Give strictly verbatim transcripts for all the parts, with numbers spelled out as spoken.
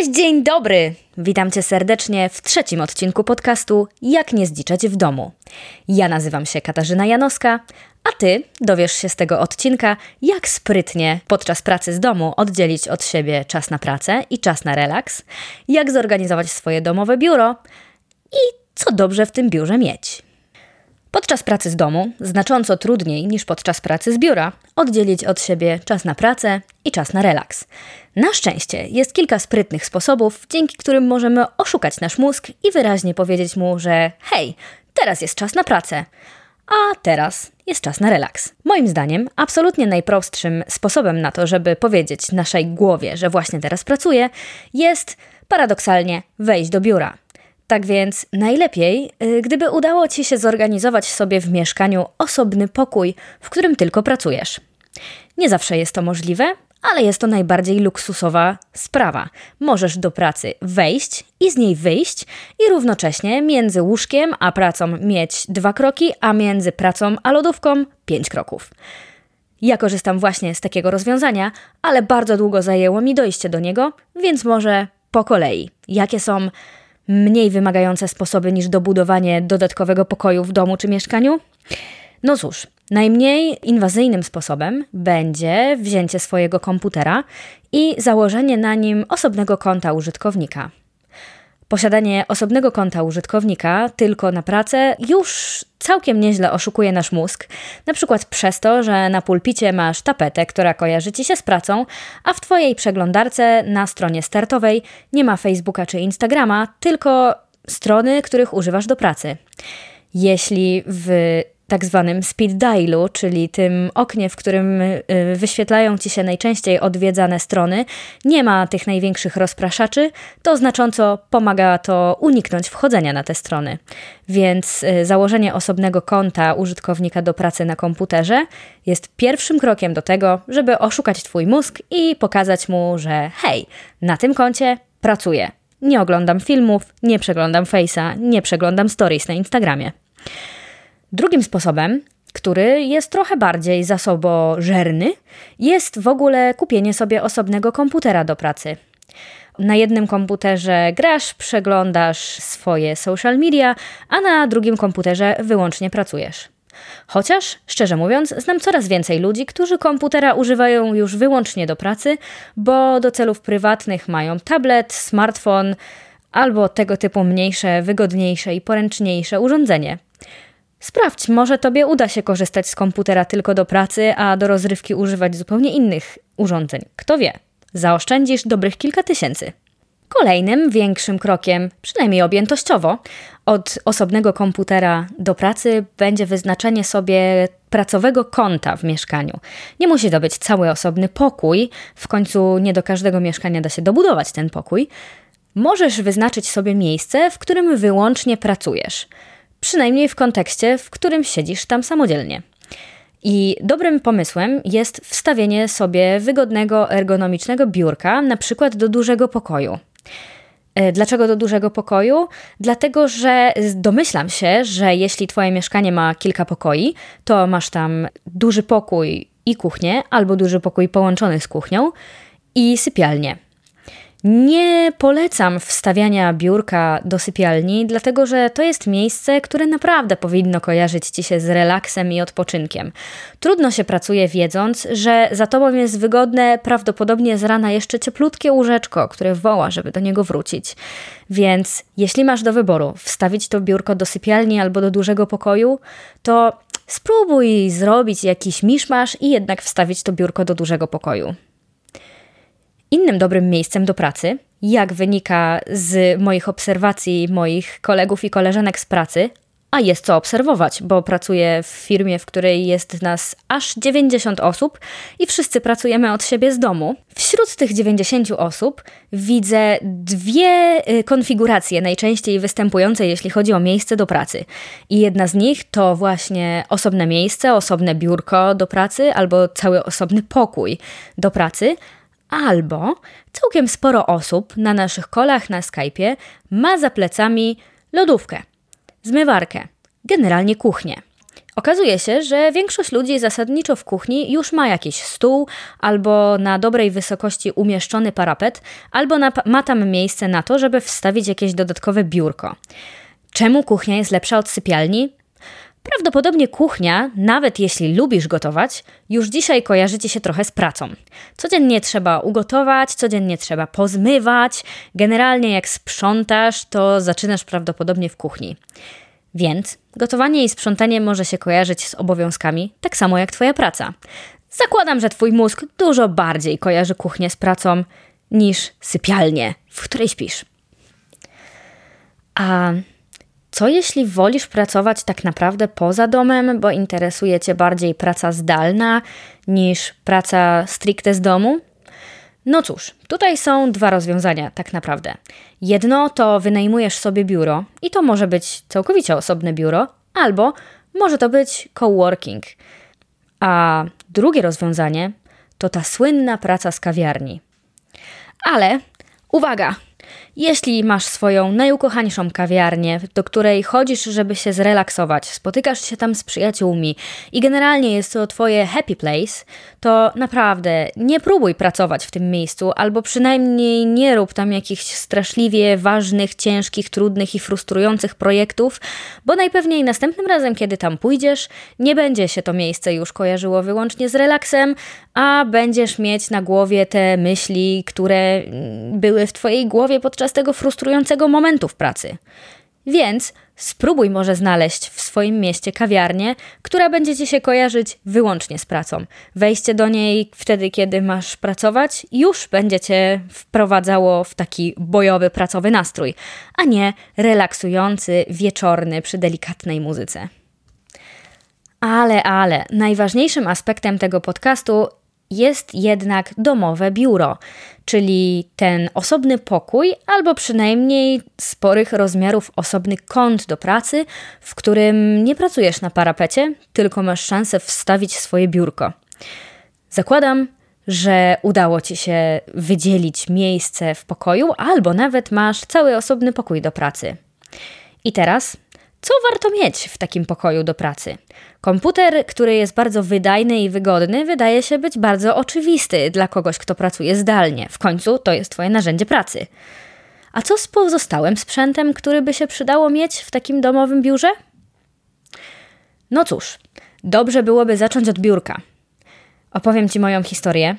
Cześć, dzień dobry! Witam Cię serdecznie w trzecim odcinku podcastu Jak nie zdziczać w domu. Ja nazywam się Katarzyna Janowska, a Ty dowiesz się z tego odcinka, jak sprytnie podczas pracy z domu oddzielić od siebie czas na pracę i czas na relaks, jak zorganizować swoje domowe biuro i co dobrze w tym biurze mieć. Podczas pracy z domu znacząco trudniej niż podczas pracy z biura oddzielić od siebie czas na pracę i czas na relaks. Na szczęście jest kilka sprytnych sposobów, dzięki którym możemy oszukać nasz mózg i wyraźnie powiedzieć mu, że hej, teraz jest czas na pracę, a teraz jest czas na relaks. Moim zdaniem absolutnie najprostszym sposobem na to, żeby powiedzieć naszej głowie, że właśnie teraz pracuję, jest paradoksalnie wejść do biura. Tak więc najlepiej, gdyby udało Ci się zorganizować sobie w mieszkaniu osobny pokój, w którym tylko pracujesz. Nie zawsze jest to możliwe, ale jest to najbardziej luksusowa sprawa. Możesz do pracy wejść i z niej wyjść i równocześnie między łóżkiem a pracą mieć dwa kroki, a między pracą a lodówką pięć kroków. Ja korzystam właśnie z takiego rozwiązania, ale bardzo długo zajęło mi dojście do niego, więc może po kolei. Jakie są mniej wymagające sposoby niż dobudowanie dodatkowego pokoju w domu czy mieszkaniu? No cóż, najmniej inwazyjnym sposobem będzie wzięcie swojego komputera i założenie na nim osobnego konta użytkownika. Posiadanie osobnego konta użytkownika tylko na pracę już całkiem nieźle oszukuje nasz mózg, na przykład przez to, że na pulpicie masz tapetę, która kojarzy Ci się z pracą, a w Twojej przeglądarce na stronie startowej nie ma Facebooka czy Instagrama, tylko strony, których używasz do pracy. Jeśli w tak zwanym speed dialu, czyli tym oknie, w którym wyświetlają Ci się najczęściej odwiedzane strony, nie ma tych największych rozpraszaczy, to znacząco pomaga to uniknąć wchodzenia na te strony. Więc założenie osobnego konta użytkownika do pracy na komputerze jest pierwszym krokiem do tego, żeby oszukać Twój mózg i pokazać mu, że hej, na tym koncie pracuję. Nie oglądam filmów, nie przeglądam Face'a, nie przeglądam stories na Instagramie. Drugim sposobem, który jest trochę bardziej zasobożerny, jest w ogóle kupienie sobie osobnego komputera do pracy. Na jednym komputerze grasz, przeglądasz swoje social media, a na drugim komputerze wyłącznie pracujesz. Chociaż, szczerze mówiąc, znam coraz więcej ludzi, którzy komputera używają już wyłącznie do pracy, bo do celów prywatnych mają tablet, smartfon albo tego typu mniejsze, wygodniejsze i poręczniejsze urządzenie. Sprawdź, może Tobie uda się korzystać z komputera tylko do pracy, a do rozrywki używać zupełnie innych urządzeń. Kto wie, zaoszczędzisz dobrych kilka tysięcy. Kolejnym większym krokiem, przynajmniej objętościowo, od osobnego komputera do pracy będzie wyznaczenie sobie pracowego konta w mieszkaniu. Nie musi to być cały osobny pokój, w końcu nie do każdego mieszkania da się dobudować ten pokój. Możesz wyznaczyć sobie miejsce, w którym wyłącznie pracujesz. Przynajmniej w kontekście, w którym siedzisz tam samodzielnie. I dobrym pomysłem jest wstawienie sobie wygodnego, ergonomicznego biurka, na przykład do dużego pokoju. Dlaczego do dużego pokoju? Dlatego, że domyślam się, że jeśli Twoje mieszkanie ma kilka pokoi, to masz tam duży pokój i kuchnię, albo duży pokój połączony z kuchnią i sypialnię. Nie polecam wstawiania biurka do sypialni, dlatego że to jest miejsce, które naprawdę powinno kojarzyć Ci się z relaksem i odpoczynkiem. Trudno się pracuje wiedząc, że za Tobą jest wygodne, prawdopodobnie z rana jeszcze cieplutkie łóżeczko, które woła, żeby do niego wrócić. Więc jeśli masz do wyboru wstawić to biurko do sypialni albo do dużego pokoju, to spróbuj zrobić jakiś miszmasz i jednak wstawić to biurko do dużego pokoju. Innym dobrym miejscem do pracy, jak wynika z moich obserwacji moich kolegów i koleżanek z pracy, a jest co obserwować, bo pracuję w firmie, w której jest nas aż dziewięćdziesiąt osób i wszyscy pracujemy od siebie z domu. Wśród tych dziewięćdziesięciu osób widzę dwie konfiguracje najczęściej występujące, jeśli chodzi o miejsce do pracy. I jedna z nich to właśnie osobne miejsce, osobne biurko do pracy albo cały osobny pokój do pracy. Albo całkiem sporo osób na naszych kolach na Skype'ie ma za plecami lodówkę, zmywarkę, generalnie kuchnię. Okazuje się, że większość ludzi zasadniczo w kuchni już ma jakiś stół, albo na dobrej wysokości umieszczony parapet, albo na, ma tam miejsce na to, żeby wstawić jakieś dodatkowe biurko. Czemu kuchnia jest lepsza od sypialni? Prawdopodobnie kuchnia, nawet jeśli lubisz gotować, już dzisiaj kojarzy ci się trochę z pracą. Codziennie trzeba ugotować, codziennie trzeba pozmywać, generalnie jak sprzątasz, to zaczynasz prawdopodobnie w kuchni. Więc gotowanie i sprzątanie może się kojarzyć z obowiązkami, tak samo jak twoja praca. Zakładam, że twój mózg dużo bardziej kojarzy kuchnię z pracą niż sypialnię, w której śpisz. A co jeśli wolisz pracować tak naprawdę poza domem, bo interesuje cię bardziej praca zdalna niż praca stricte z domu? No cóż, tutaj są dwa rozwiązania tak naprawdę. Jedno to wynajmujesz sobie biuro i to może być całkowicie osobne biuro, albo może to być coworking. A drugie rozwiązanie to ta słynna praca z kawiarni. Ale uwaga! Jeśli masz swoją najukochańszą kawiarnię, do której chodzisz, żeby się zrelaksować, spotykasz się tam z przyjaciółmi i generalnie jest to twoje happy place, to naprawdę nie próbuj pracować w tym miejscu albo przynajmniej nie rób tam jakichś straszliwie ważnych, ciężkich, trudnych i frustrujących projektów, bo najpewniej następnym razem, kiedy tam pójdziesz, nie będzie się to miejsce już kojarzyło wyłącznie z relaksem, a będziesz mieć na głowie te myśli, które były w twojej głowie podczas tego frustrującego momentu w pracy. Więc spróbuj może znaleźć w swoim mieście kawiarnię, która będzie ci się kojarzyć wyłącznie z pracą. Wejście do niej wtedy, kiedy masz pracować, już będzie cię wprowadzało w taki bojowy, pracowy nastrój, a nie relaksujący, wieczorny przy delikatnej muzyce. Ale, ale, najważniejszym aspektem tego podcastu jest jednak domowe biuro, czyli ten osobny pokój albo przynajmniej sporych rozmiarów osobny kąt do pracy, w którym nie pracujesz na parapecie, tylko masz szansę wstawić swoje biurko. Zakładam, że udało ci się wydzielić miejsce w pokoju albo nawet masz cały osobny pokój do pracy. I teraz co warto mieć w takim pokoju do pracy? Komputer, który jest bardzo wydajny i wygodny, wydaje się być bardzo oczywisty dla kogoś, kto pracuje zdalnie. W końcu to jest twoje narzędzie pracy. A co z pozostałym sprzętem, który by się przydało mieć w takim domowym biurze? No cóż, dobrze byłoby zacząć od biurka. Opowiem ci moją historię.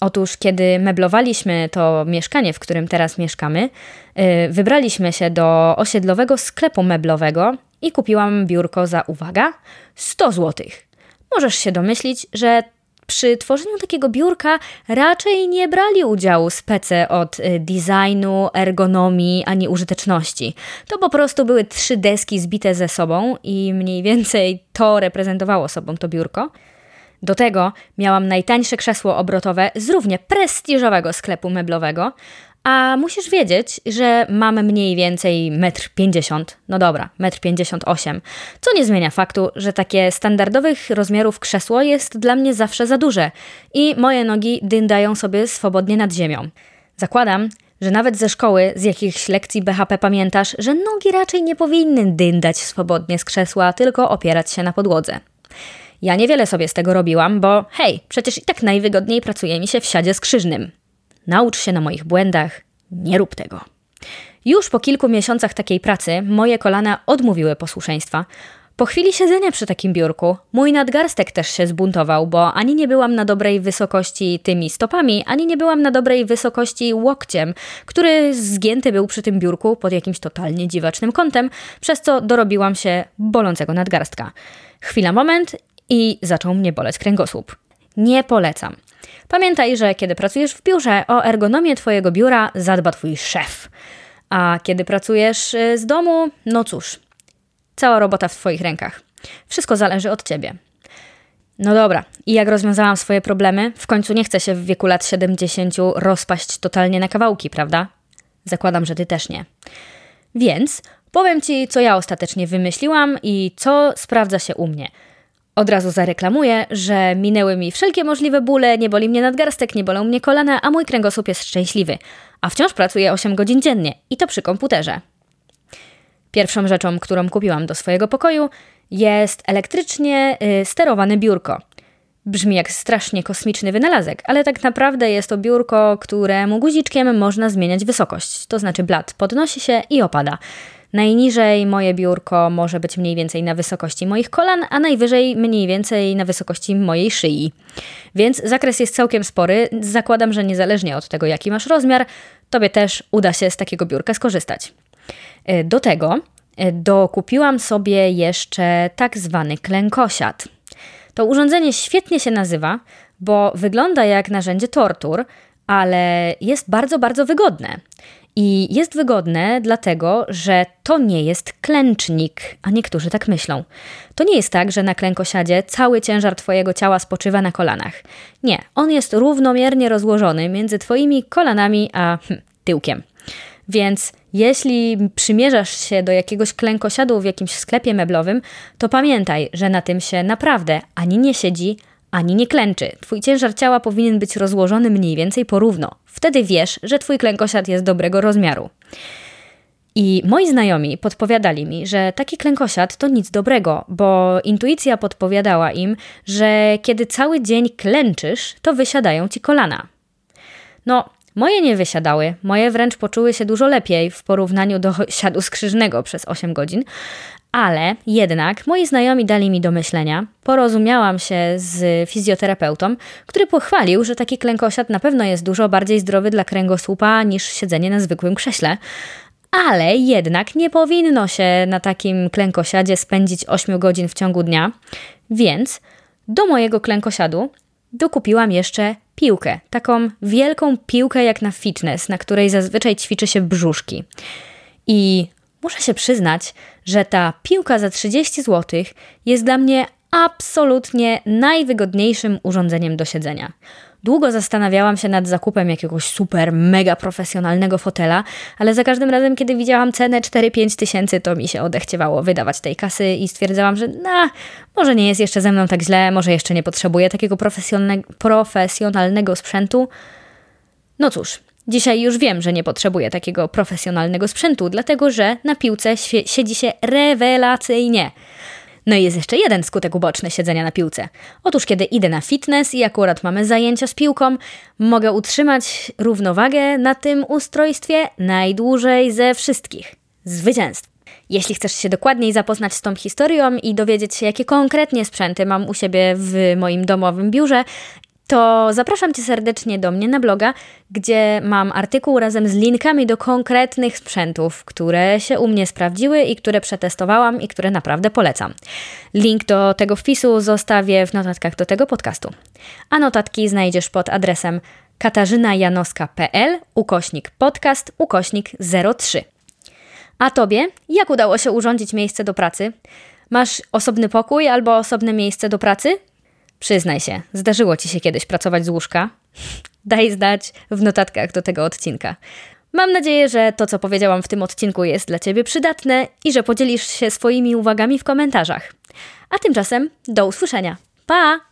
Otóż, kiedy meblowaliśmy to mieszkanie, w którym teraz mieszkamy, yy, wybraliśmy się do osiedlowego sklepu meblowego i kupiłam biurko za, uwaga, sto złotych. Możesz się domyślić, że przy tworzeniu takiego biurka raczej nie brali udziału spece od designu, ergonomii ani użyteczności. To po prostu były trzy deski zbite ze sobą i mniej więcej to reprezentowało sobą to biurko. Do tego miałam najtańsze krzesło obrotowe z równie prestiżowego sklepu meblowego, a musisz wiedzieć, że mam mniej więcej metr pięćdziesiąt, no dobra, metr pięćdziesiąt osiem, co nie zmienia faktu, że takie standardowych rozmiarów krzesło jest dla mnie zawsze za duże i moje nogi dyndają sobie swobodnie nad ziemią. Zakładam, że nawet ze szkoły, z jakichś lekcji B H P pamiętasz, że nogi raczej nie powinny dyndać swobodnie z krzesła, tylko opierać się na podłodze. Ja niewiele sobie z tego robiłam, bo hej, przecież i tak najwygodniej pracuje mi się w siadzie skrzyżnym. Naucz się na moich błędach, nie rób tego. Już po kilku miesiącach takiej pracy moje kolana odmówiły posłuszeństwa. Po chwili siedzenia przy takim biurku mój nadgarstek też się zbuntował, bo ani nie byłam na dobrej wysokości tymi stopami, ani nie byłam na dobrej wysokości łokciem, który zgięty był przy tym biurku pod jakimś totalnie dziwacznym kątem, przez co dorobiłam się bolącego nadgarstka. Chwila, moment i zaczął mnie boleć kręgosłup. Nie polecam. Pamiętaj, że kiedy pracujesz w biurze, o ergonomię twojego biura zadba twój szef. A kiedy pracujesz z domu, no cóż, cała robota w twoich rękach. Wszystko zależy od ciebie. No dobra, i jak rozwiązałam swoje problemy? W końcu nie chcę się w wieku lat siedemdziesięciu rozpaść totalnie na kawałki, prawda? Zakładam, że ty też nie. Więc powiem ci, co ja ostatecznie wymyśliłam i co sprawdza się u mnie. Od razu zareklamuję, że minęły mi wszelkie możliwe bóle, nie boli mnie nadgarstek, nie bolą mnie kolana, a mój kręgosłup jest szczęśliwy. A wciąż pracuję osiem godzin dziennie i to przy komputerze. Pierwszą rzeczą, którą kupiłam do swojego pokoju, jest elektrycznie y, sterowane biurko. Brzmi jak strasznie kosmiczny wynalazek, ale tak naprawdę jest to biurko, któremu guziczkiem można zmieniać wysokość. To znaczy blat podnosi się i opada. Najniżej moje biurko może być mniej więcej na wysokości moich kolan, a najwyżej mniej więcej na wysokości mojej szyi. Więc zakres jest całkiem spory. Zakładam, że niezależnie od tego, jaki masz rozmiar, tobie też uda się z takiego biurka skorzystać. Do tego dokupiłam sobie jeszcze tak zwany klękosiad. To urządzenie świetnie się nazywa, bo wygląda jak narzędzie tortur, ale jest bardzo, bardzo wygodne. I jest wygodne dlatego, że to nie jest klęcznik, a niektórzy tak myślą. To nie jest tak, że na klękosiadzie cały ciężar twojego ciała spoczywa na kolanach. Nie, on jest równomiernie rozłożony między twoimi kolanami a hm, tyłkiem. Więc jeśli przymierzasz się do jakiegoś klękosiadu w jakimś sklepie meblowym, to pamiętaj, że na tym się naprawdę ani nie siedzi, ani nie klęczy. Twój ciężar ciała powinien być rozłożony mniej więcej porówno. Wtedy wiesz, że twój klękosiad jest dobrego rozmiaru. I moi znajomi podpowiadali mi, że taki klękosiad to nic dobrego, bo intuicja podpowiadała im, że kiedy cały dzień klęczysz, to wysiadają ci kolana. No, moje nie wysiadały, moje wręcz poczuły się dużo lepiej w porównaniu do siadu skrzyżnego przez osiem godzin, ale jednak moi znajomi dali mi do myślenia, porozumiałam się z fizjoterapeutą, który pochwalił, że taki klękosiad na pewno jest dużo bardziej zdrowy dla kręgosłupa niż siedzenie na zwykłym krześle, ale jednak nie powinno się na takim klękosiadzie spędzić osiem godzin w ciągu dnia, więc do mojego klękosiadu dokupiłam jeszcze piłkę, taką wielką piłkę jak na fitness, na której zazwyczaj ćwiczy się brzuszki. I muszę się przyznać, że ta piłka za trzydzieści złotych jest dla mnie absolutnie najwygodniejszym urządzeniem do siedzenia. Długo zastanawiałam się nad zakupem jakiegoś super, mega profesjonalnego fotela, ale za każdym razem, kiedy widziałam cenę cztery do pięciu tysięcy, to mi się odechciewało wydawać tej kasy i stwierdzałam, że na, może nie jest jeszcze ze mną tak źle, może jeszcze nie potrzebuję takiego profesjonalne- profesjonalnego sprzętu. No cóż, dzisiaj już wiem, że nie potrzebuję takiego profesjonalnego sprzętu, dlatego że na piłce świe- siedzi się rewelacyjnie. No i jest jeszcze jeden skutek uboczny siedzenia na piłce. Otóż kiedy idę na fitness i akurat mamy zajęcia z piłką, mogę utrzymać równowagę na tym ustrojstwie najdłużej ze wszystkich. Zwycięstwo. Jeśli chcesz się dokładniej zapoznać z tą historią i dowiedzieć się, jakie konkretnie sprzęty mam u siebie w moim domowym biurze, to zapraszam Cię serdecznie do mnie na bloga, gdzie mam artykuł razem z linkami do konkretnych sprzętów, które się u mnie sprawdziły i które przetestowałam i które naprawdę polecam. Link do tego wpisu zostawię w notatkach do tego podcastu. A notatki znajdziesz pod adresem katarzynajanowska.pl ukośnik podcast ukośnik 03. A Tobie, jak udało się urządzić miejsce do pracy? Masz osobny pokój albo osobne miejsce do pracy? Przyznaj się, zdarzyło Ci się kiedyś pracować z łóżka? Daj znać w notatkach do tego odcinka. Mam nadzieję, że to, co powiedziałam w tym odcinku, jest dla Ciebie przydatne i że podzielisz się swoimi uwagami w komentarzach. A tymczasem do usłyszenia. Pa!